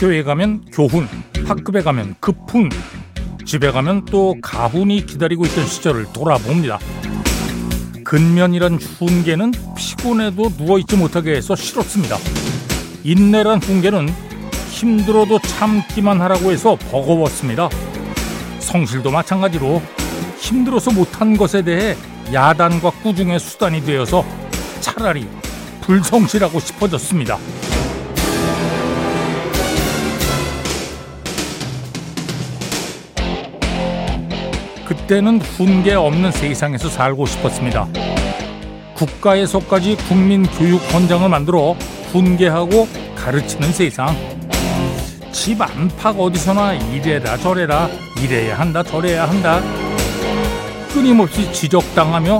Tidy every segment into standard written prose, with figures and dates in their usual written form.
학교에 가면 교훈, 학급에 가면 급훈, 집에 가면 또 가훈이 기다리고 있던 시절을 돌아봅니다. 근면이란 훈계는 피곤해도 누워있지 못하게 해서 싫었습니다. 인내란 훈계는 힘들어도 참기만 하라고 해서 버거웠습니다. 성실도 마찬가지로 힘들어서 못한 것에 대해 야단과 꾸중의 수단이 되어서 차라리 불성실하고 싶어졌습니다. 그때는 훈계 없는 세상에서 살고 싶었습니다. 국가에서까지 국민교육원장을 만들어 훈계하고 가르치는 세상. 집 안팎 어디서나 이래라 저래라, 이래야 한다 저래야 한다, 끊임없이 지적당하며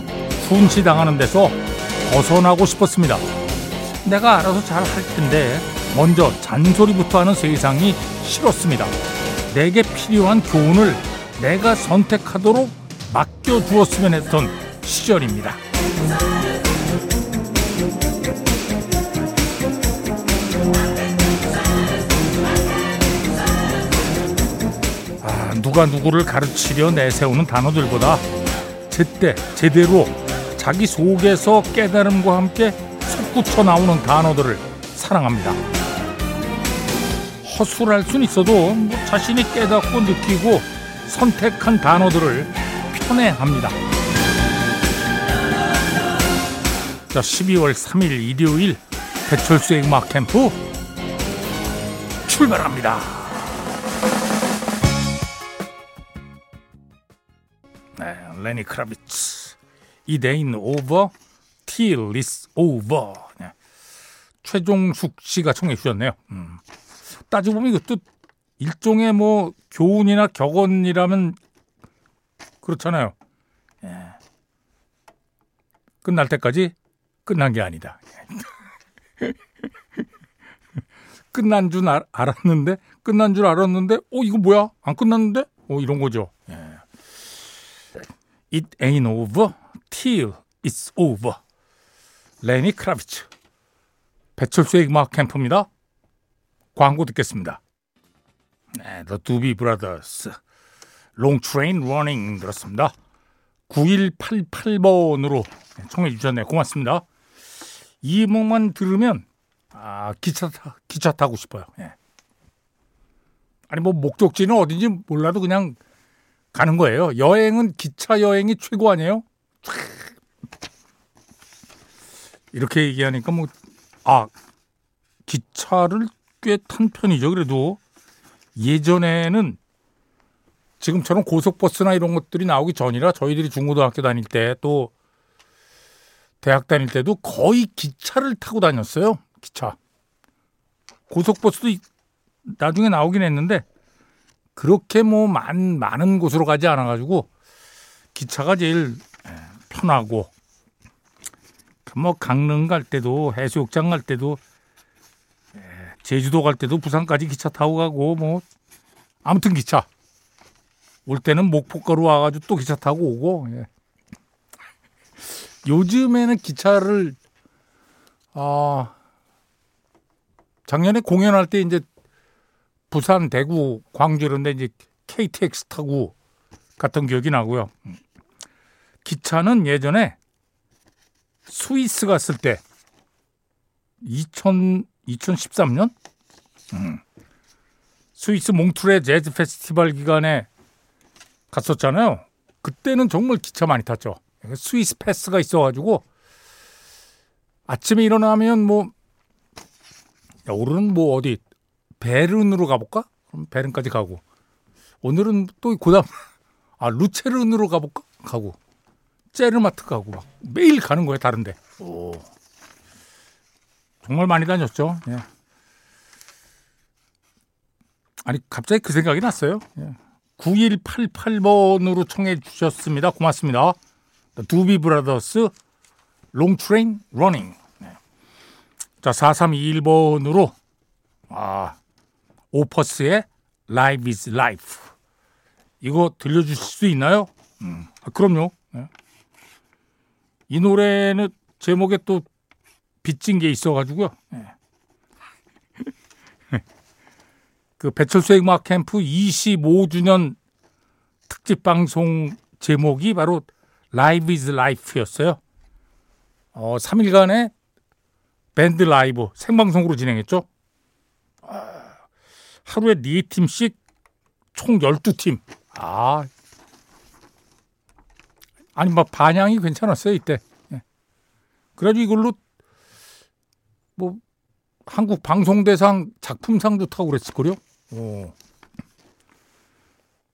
훈시당하는 데서 벗어나고 싶었습니다. 내가 알아서 잘 할 텐데 먼저 잔소리부터 하는 세상이 싫었습니다. 내게 필요한 교훈을 내가 선택하도록 맡겨주었으면 했던 시절입니다. 누가 누구를 가르치려 내세우는 단어들보다 제때 제대로 자기 속에서 깨달음과 함께 솟구쳐 나오는 단어들을 사랑합니다. 허술할 순 있어도 자신이 깨닫고 느끼고 선택한 단어들을 편애합니다. 자, 12월 3일 일요일 배철수의 음악캠프 출발합니다. 레니 크라비츠, It ain't over till it's over. 네. 최종숙 씨가 청해 주셨네요. 따지고 보면 이것도 일종의 뭐 교훈이나 격언이라면 그렇잖아요. 예. 끝날 때까지 끝난 게 아니다. 끝난 줄 알았는데, 이거 뭐야? 안 끝났는데? 이런 거죠. 예. It ain't over till it's over. 레니 크라비츠, 배철수의 음악 캠프입니다. 광고 듣겠습니다. 네, The Doobie Brothers, Long Train Running 들었습니다. 9188번으로 청해 주셨네요. 고맙습니다. 이 음악만 들으면 기차 타고 싶어요. 예. 아니 뭐 목적지는 어딘지 몰라도 그냥 가는 거예요. 여행은 기차 여행이 최고 아니에요? 이렇게 얘기하니까 기차를 꽤 탄 편이죠. 그래도 예전에는 지금처럼 고속버스나 이런 것들이 나오기 전이라 저희들이 중고등학교 다닐 때 또 대학 다닐 때도 거의 기차를 타고 다녔어요. 기차. 고속버스도 나중에 나오긴 했는데 그렇게 많은 곳으로 가지 않아가지고 기차가 제일 편하고, 강릉 갈 때도, 해수욕장 갈 때도, 제주도 갈 때도 부산까지 기차 타고 가고, 아무튼 기차. 올 때는 목포가로 와가지고 또 기차 타고 오고. 예. 요즘에는 기차를 작년에 공연할 때 이제 부산, 대구, 광주 이런 데 이제 KTX 타고 갔던 기억이 나고요. 기차는 예전에 스위스 갔을 때 2013년? 스위스 몽트레 재즈 페스티벌 기간에 갔었잖아요. 그때는 정말 기차 많이 탔죠. 스위스 패스가 있어가지고 아침에 일어나면 오늘은 어디 베른으로 가볼까? 그럼 베른까지 가고, 오늘은 또 그다음 루체른으로 가볼까? 가고, 제르마트 가고, 매일 가는 거예요. 다른데. 오, 정말 많이 다녔죠. 예. 아니 갑자기 그 생각이 났어요. 예. 9188번으로 청해 주셨습니다. 고맙습니다. 두비 브라더스 롱트레인 러닝. 예. 자, 4321번으로 오퍼스의 Life is Life 이거 들려주실 수 있나요? 그럼요. 네. 이 노래는 제목에 또 빚진 게 있어가지고요. 네. 그 배철수의 음악캠프 25주년 특집 방송 제목이 바로 Live is Life였어요. 3일간의 밴드 라이브 생방송으로 진행했죠. 하루에 4팀씩 총 12팀. 아니 막 반향이 괜찮았어요 이때. 예. 그래가지고 이걸로 뭐 한국 방송대상 작품상도 타고 그랬을걸요.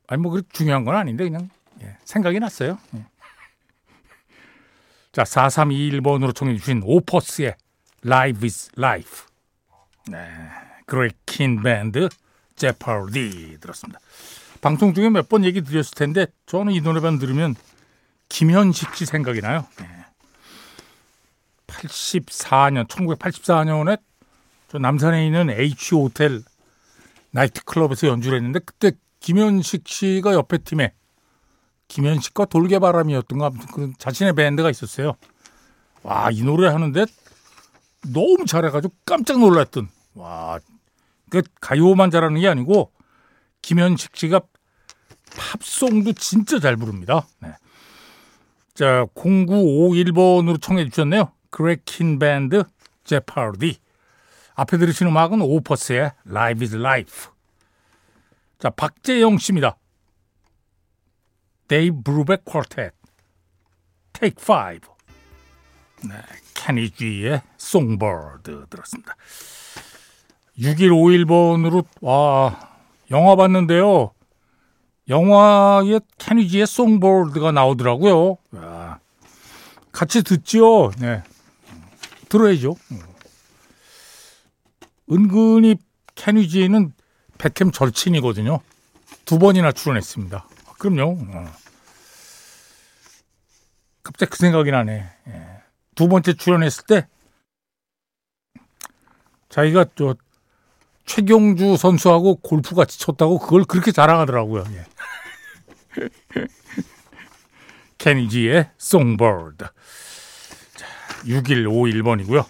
아니 뭐 그렇게 중요한 건 아닌데 그냥 예. 생각이 났어요. 예. 자 4321번으로 청해 주신 오퍼스의 Live is Life. 네, Greg Kihn Band 제퍼디 들었습니다. 방송 중에 몇 번 얘기 드렸을 텐데 저는 이 노래만 들으면 김현식 씨 생각이 나요. 1984년에 저 남산에 있는 H 호텔 나이트클럽에서 연주를 했는데 그때 김현식 씨가 옆에 팀에 김현식과 돌개바람이었던가 아무튼 그런 자신의 밴드가 있었어요. 와, 이 노래 하는데 너무 잘해가지고 깜짝 놀랐던. 와, 그 가요만 잘하는 게 아니고 김현식 씨가 팝송도 진짜 잘 부릅니다. 네. 자, 0951번으로 청해 주셨네요. Greg Kihn Band, Jeopardy. 앞에 들으신 음악은 오퍼스의 Live is Life. 자, 박재영 씨입니다. Dave Brubeck Quartet, Take 5. 네, Kenny G의 Songbird 들었습니다. 6151번으로 와, 영화 봤는데요. 영화에 케니지의 송볼드가 나오더라고요. 와. 같이 듣죠. 네. 들어야죠. 은근히 케니지는 베캠 절친이거든요. 2번이나 출연했습니다. 그럼요. 갑자기 그 생각이 나네. 예. 2번째 출연했을 때 자기가 저 최경주 선수하고 골프 같이 쳤다고 그걸 그렇게 자랑하더라고요. 케니지의 송버드. 6151번이고요.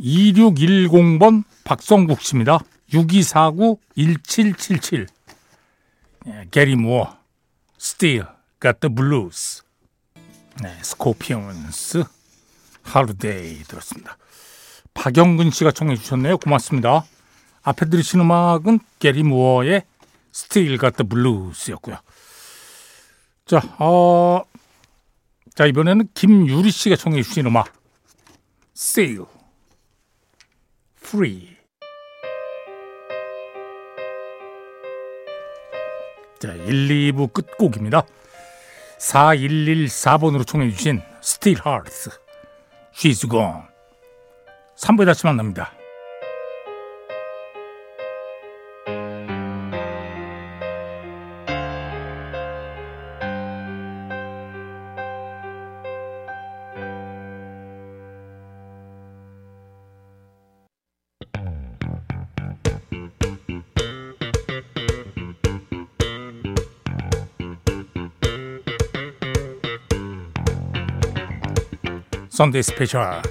2610번 박성국 씨입니다. 6249-1777. 게리 무어, Still Got the Blues. 네, 스코피언스, 하루데이 들었습니다. 박영근 씨가 청해 주셨네요. 고맙습니다. 앞에 들으신 음악은 게리 무어의 Still Got the Blues였고요. 자 이번에는 김유리 씨가 청해 주신 음악 Still Free. 자 1, 2부 끝곡입니다. 4114번으로 청해 주신 Steel Hearts, She's Gone. 3부에 다시 만납니다. 선데이스페셜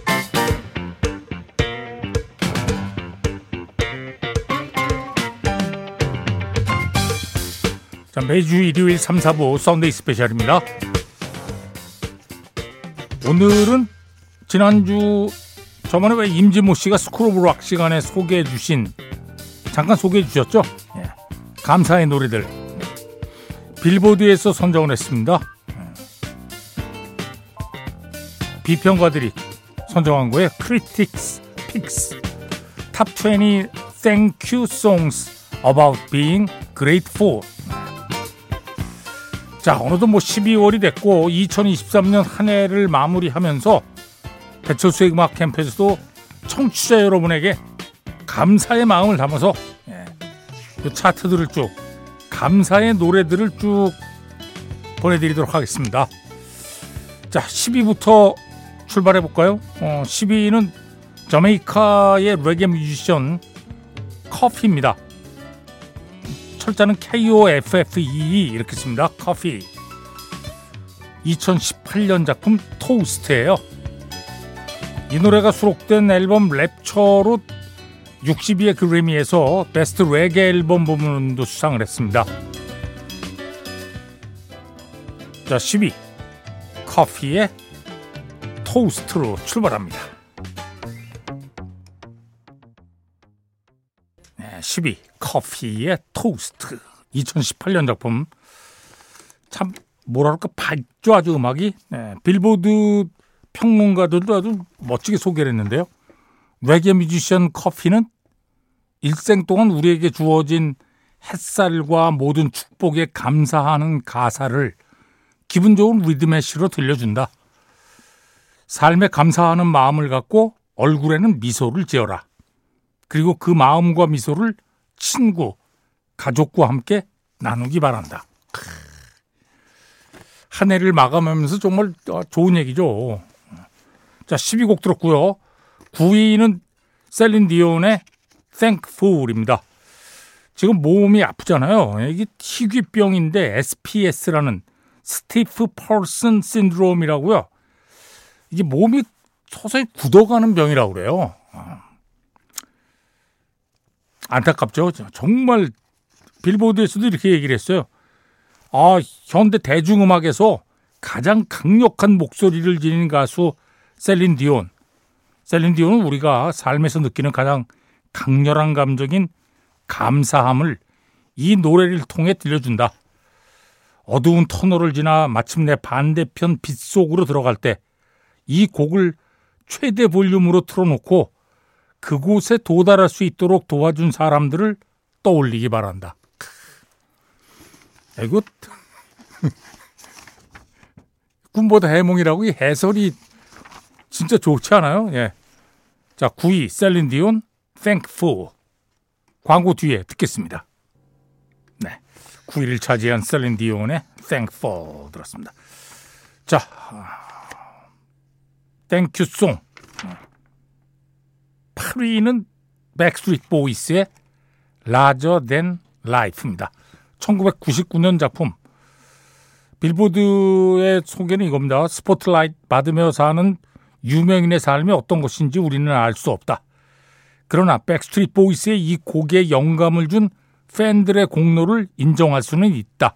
자, 매주 일요일 3, 4부 선데이 스페셜입니다. 오늘은 지난주 저번에 왜 임진모 씨가 스크롤 오브 락 시간에 소개해 주신 잠깐 소개해 주셨죠? 예. 감사의 노래들 빌보드에서 선정을 했습니다. 비평가들이 선정한 거예요. 크리틱스 픽스 탑 20 Thank You Songs About Being Grateful. 자, 어느덧 12월이 됐고 2023년 한 해를 마무리하면서 배철수의 음악 캠프에서도 청취자 여러분에게 감사의 마음을 담아서 차트들을 쭉 감사의 노래들을 쭉 보내드리도록 하겠습니다. 자, 10위부터 출발해볼까요? 10위는 자메이카의 레게 뮤지션 커피입니다. 철자는 KOFFEE 이렇게 씁니다. Koffee. 2018년 작품 토스트예요. 이 노래가 수록된 앨범 랩처로 62회 그래미에서 베스트 레게 앨범 부문도 수상을 했습니다. 자, 10위 커피의 토스트로 출발합니다. 네, 10위 커피의 토스트 2018년 작품. 참 뭐랄까 발조 아주 음악이 네, 빌보드 평론가들도 아주 멋지게 소개를 했는데요. 레게 뮤지션 커피는 일생 동안 우리에게 주어진 햇살과 모든 축복에 감사하는 가사를 기분 좋은 리듬의 시로 들려준다. 삶에 감사하는 마음을 갖고 얼굴에는 미소를 지어라. 그리고 그 마음과 미소를 친구, 가족과 함께 나누기 바란다. 한 해를 마감하면서 정말 좋은 얘기죠. 자, 12곡 들었고요. 9위는 셀린 디온의 Thankful입니다. 지금 몸이 아프잖아요. 이게 희귀병인데 SPS라는 스티프 퍼슨 신드롬이라고요. 이게 몸이 서서히 굳어가는 병이라고 그래요. 안타깝죠. 정말 빌보드에서도 이렇게 얘기를 했어요. 아, 현대 대중음악에서 가장 강력한 목소리를 지닌 가수 셀린 디온. 셀린 디온은 우리가 삶에서 느끼는 가장 강렬한 감정인 감사함을 이 노래를 통해 들려준다. 어두운 터널을 지나 마침내 반대편 빛 속으로 들어갈 때 이 곡을 최대 볼륨으로 틀어놓고 그곳에 도달할 수 있도록 도와준 사람들을 떠올리기 바란다. 이거 꿈보다 해몽이라고 이 해설이 진짜 좋지 않아요? 예. 자, 9위 셀린 디온 Thankful. 광고 뒤에 듣겠습니다. 네, 9위를 차지한 셀린 디온의 Thankful 들었습니다. 자, 땡큐 송. 8위는 백스트리트 보이스의 Larger Than Life입니다. 1999년 작품. 빌보드의 소개는 이겁니다. 스포트라이트 받으며 사는 유명인의 삶이 어떤 것인지 우리는 알 수 없다. 그러나 백스트리트 보이스의 이 곡에 영감을 준 팬들의 공로를 인정할 수는 있다.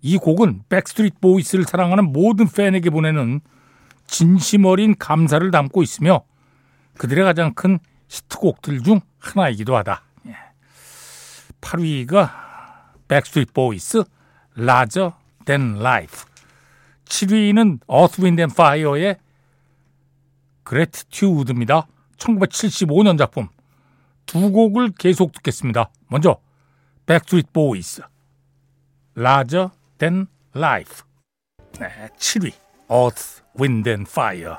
이 곡은 백스트리트 보이스를 사랑하는 모든 팬에게 보내는 진심 어린 감사를 담고 있으며 그들의 가장 큰 히트곡들 중 하나이기도 하다. 8위가 백스트리트 보이스, Larger Than Life. 7위는 Earth, Wind and Fire의 Gratitude입니다. 1975년 작품. 두 곡을 계속 듣겠습니다. 먼저 백스트리트 보이스, Larger Than Life. 네, 7위 Earth, Wind and Fire,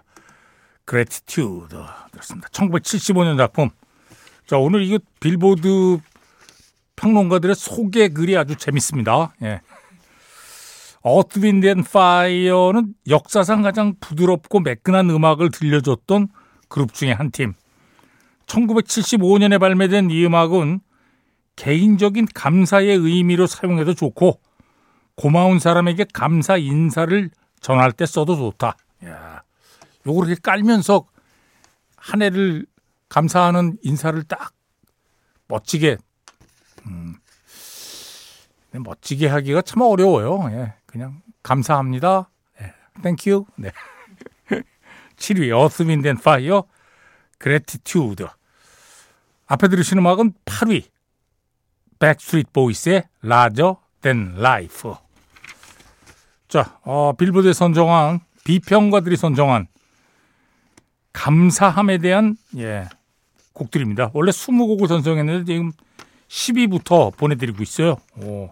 Gratitude 들었습니다. 1975년 작품. 자, 오늘 이거 빌보드 평론가들의 소개 글이 아주 재밌습니다. 예. Earth, Wind and Fire는 역사상 가장 부드럽고 매끈한 음악을 들려줬던 그룹 중에 한 팀. 1975년에 발매된 이 음악은 개인적인 감사의 의미로 사용해도 좋고 고마운 사람에게 감사 인사를 전할 때 써도 좋다. 야, 요걸 이렇게 깔면서 한 해를 감사하는 인사를 딱 멋지게 멋지게 하기가 참 어려워요. 예, 그냥 감사합니다. 예, Thank you. 네. 7위 Earth, Wind and Fire, Gratitude. 앞에 들으시는 음악은 8위 Backstreet Boys의 Larger Than Life. 자, 빌보드에 선정한 비평가들이 선정한 감사함에 대한 예, 곡들입니다. 원래 20곡을 선정했는데 지금 10위부터 보내드리고 있어요. 오.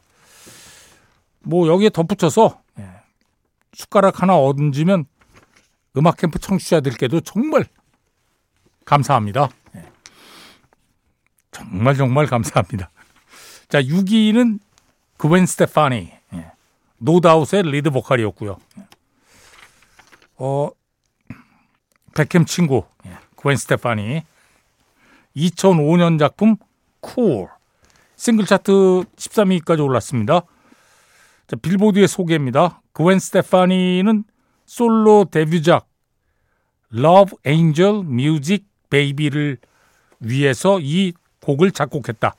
뭐 여기에 덧붙여서 숟가락 하나 얹으면 음악캠프 청취자들께도 정말 감사합니다. 정말 정말 감사합니다. 자, 6위는 Gwen Stefani, No Doubt의 리드 보컬이었고요. 백햄 친구 Gwen Stefani 2005년 작품 Cool. 싱글 차트 13위까지 올랐습니다. 자, 빌보드의 소개입니다. 그웬 스테파니는 솔로 데뷔작 Love Angel Music Baby를 위해서 이 곡을 작곡했다.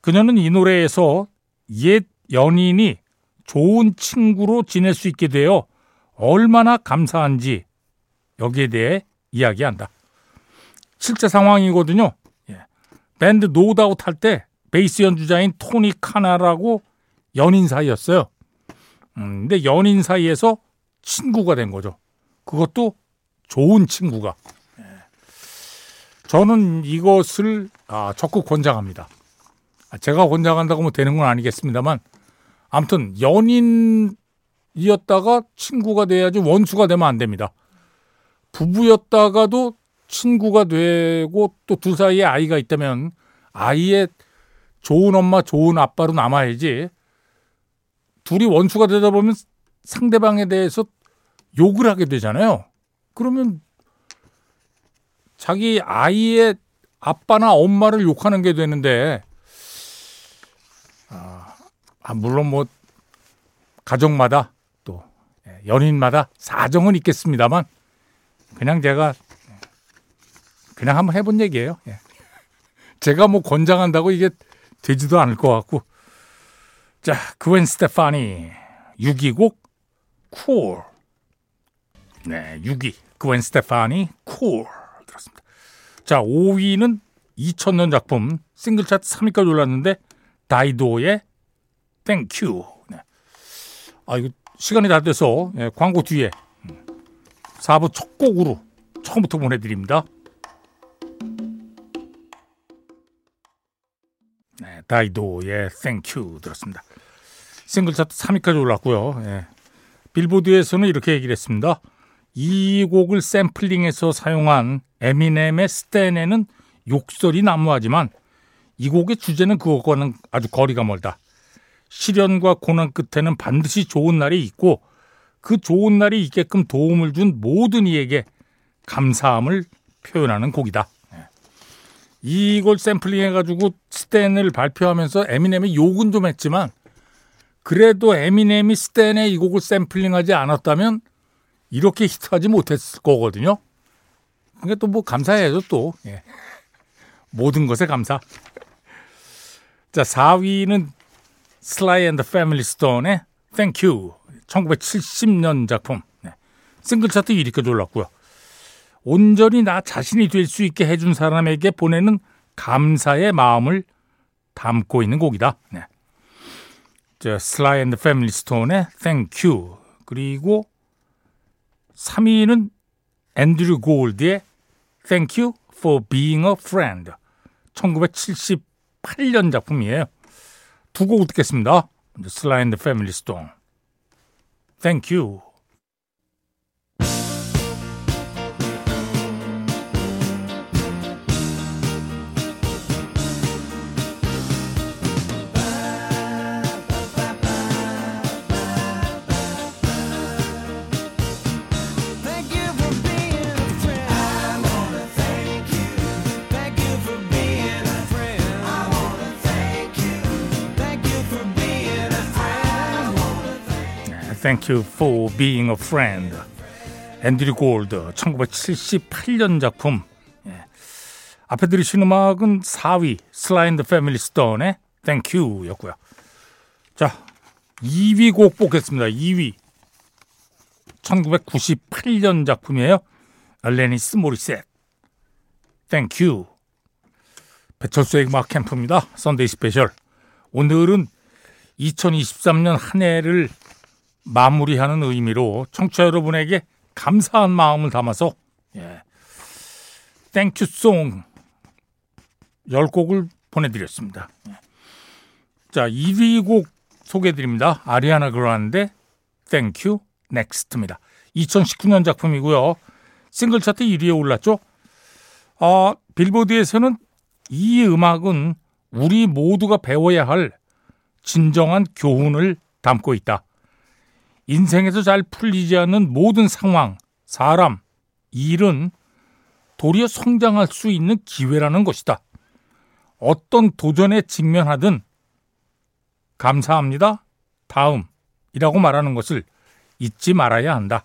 그녀는 이 노래에서 옛 연인이 좋은 친구로 지낼 수 있게 되어 얼마나 감사한지 여기에 대해 이야기한다. 실제 상황이거든요. 밴드 No Doubt 할 때 베이스 연주자인 토니 카나라고 연인 사이였어요. 근데 연인 사이에서 친구가 된 거죠. 그것도 좋은 친구가. 저는 이것을 적극 권장합니다. 제가 권장한다고 뭐 되는 건 아니겠습니다만 아무튼 연인이었다가 친구가 돼야지 원수가 되면 안 됩니다. 부부였다가도 친구가 되고 또 두 사이에 아이가 있다면 아이의 좋은 엄마, 좋은 아빠로 남아야지 둘이 원수가 되다 보면 상대방에 대해서 욕을 하게 되잖아요. 그러면 자기 아이의 아빠나 엄마를 욕하는 게 되는데 물론 뭐 가정마다 또 연인마다 사정은 있겠습니다만 그냥 제가 그냥 한번 해본 얘기예요. 예. 제가 뭐 권장한다고 이게 되지도 않을 것 같고. 자, 그웬 스테파니 6위 곡 Cool. 네, 6위 그웬 스테파니 Cool 들었습니다. 자, 5위는 2000년 작품 싱글 차트 3위까지 올랐는데 다이도의 Thank You. 네. 이거 시간이 다 돼서 광고 뒤에 4부 첫 곡으로 처음부터 보내드립니다. 네, 다이도의 Thank You 들었습니다. 싱글 차트 3위까지 올랐고요. 예. 빌보드에서는 이렇게 얘기를 했습니다. 이 곡을 샘플링해서 사용한 에미넴의 스탠에는 욕설이 난무하지만 이 곡의 주제는 그것과는 아주 거리가 멀다. 시련과 고난 끝에는 반드시 좋은 날이 있고 그 좋은 날이 있게끔 도움을 준 모든 이에게 감사함을 표현하는 곡이다. 이걸 샘플링해가지고 스탠을 발표하면서 에미넴이 욕은 좀 했지만 그래도 에미넴이 스탠의 이 곡을 샘플링하지 않았다면 이렇게 히트하지 못했을 거거든요. 그러니까 또 뭐 감사해야죠 또. 예. 모든 것에 감사. 자, 4위는 Sly and the Family Stone의 Thank You. 1970년 작품. 네. 싱글 차트 1위까지 올랐고요. 온전히 나 자신이 될 수 있게 해준 사람에게 보내는 감사의 마음을 담고 있는 곡이다. 네. 자, Sly and the Family Stone의 Thank You. 그리고 3위는 앤드류 골드의 Thank You for Being a Friend. 1978년 작품이에요. 두 곡 듣겠습니다. Sly and the Family Stone. Thank You. Thank You for Being a Friend. 앤드류 골드 1978년 작품. 예. 앞에 들으신 음악은 4위 Sly and the Family Stone의 Thank You 였고요. 자, 2위 곡 보겠습니다. 2위 1998년 작품이에요. 알레니스 모리셋 Thank You. 배철수의 음악캠프입니다. 선데이스페셜. 오늘은 2023년 한 해를 마무리하는 의미로 청취자 여러분에게 감사한 마음을 담아서 땡큐송 10곡을 보내드렸습니다. 자, 1위 곡 소개해드립니다. 아리아나 그란데 Thank You Next입니다. 2019년 작품이고요. 싱글 차트 1위에 올랐죠. 빌보드에서는 이 음악은 우리 모두가 배워야 할 진정한 교훈을 담고 있다. 인생에서 잘 풀리지 않는 모든 상황, 사람, 일은 도리어 성장할 수 있는 기회라는 것이다. 어떤 도전에 직면하든 감사합니다, 다음이라고 말하는 것을 잊지 말아야 한다.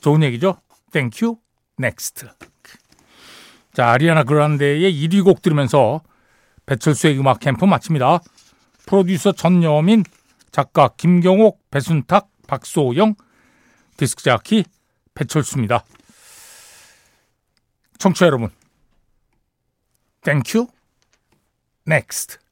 좋은 얘기죠? Thank you, next. 자, 아리아나 그란데의 1위 곡 들으면서 배철수의 음악 캠프 마칩니다. 프로듀서 전여민, 작가 김경옥, 배순탁, 박소영, 디스크자키 배철수입니다. 청취자 여러분, 땡큐, 넥스트.